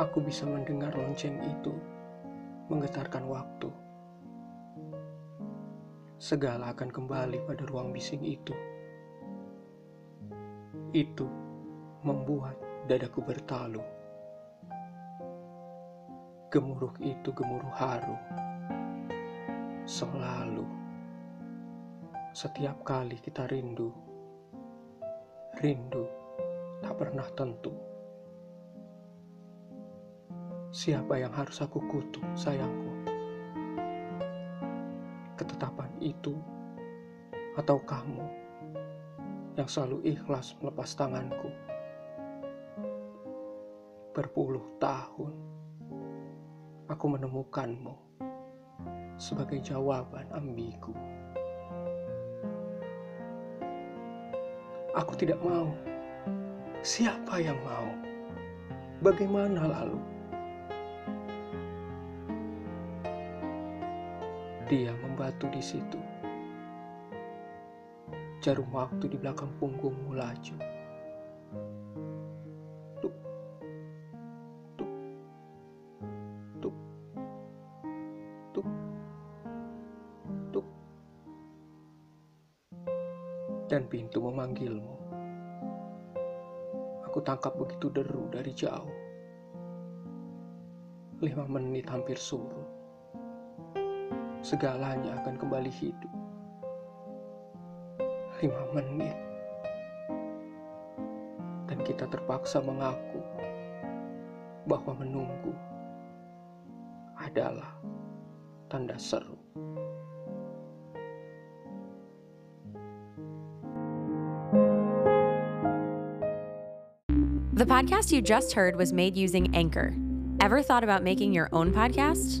aku bisa mendengar lonceng itu menggetarkan waktu. Segala akan kembali pada ruang bising itu. Itu membuat dadaku bertalu. Gemuruh itu gemuruh haru. Selalu. Setiap kali kita rindu. Rindu tak pernah tentu. Siapa yang harus aku kutuk, sayangku? Ketetapan itu atau kamu yang selalu ikhlas melepas tanganku? Berpuluh tahun aku menemukanmu sebagai jawaban ambigu. Aku tidak mau. Siapa yang mau? Bagaimana lalu? Dia membatu di situ. Jarum waktu di belakang punggungmu laju. Dan pintu memanggilmu. Aku tangkap begitu deru dari jauh. 5 menit hampir subuh. Segalanya akan kembali hidup. 5 menit. Dan kita terpaksa mengaku bahwa menunggu adalah tanda seru. The podcast you just heard was made using Anchor. Ever thought about making your own podcast?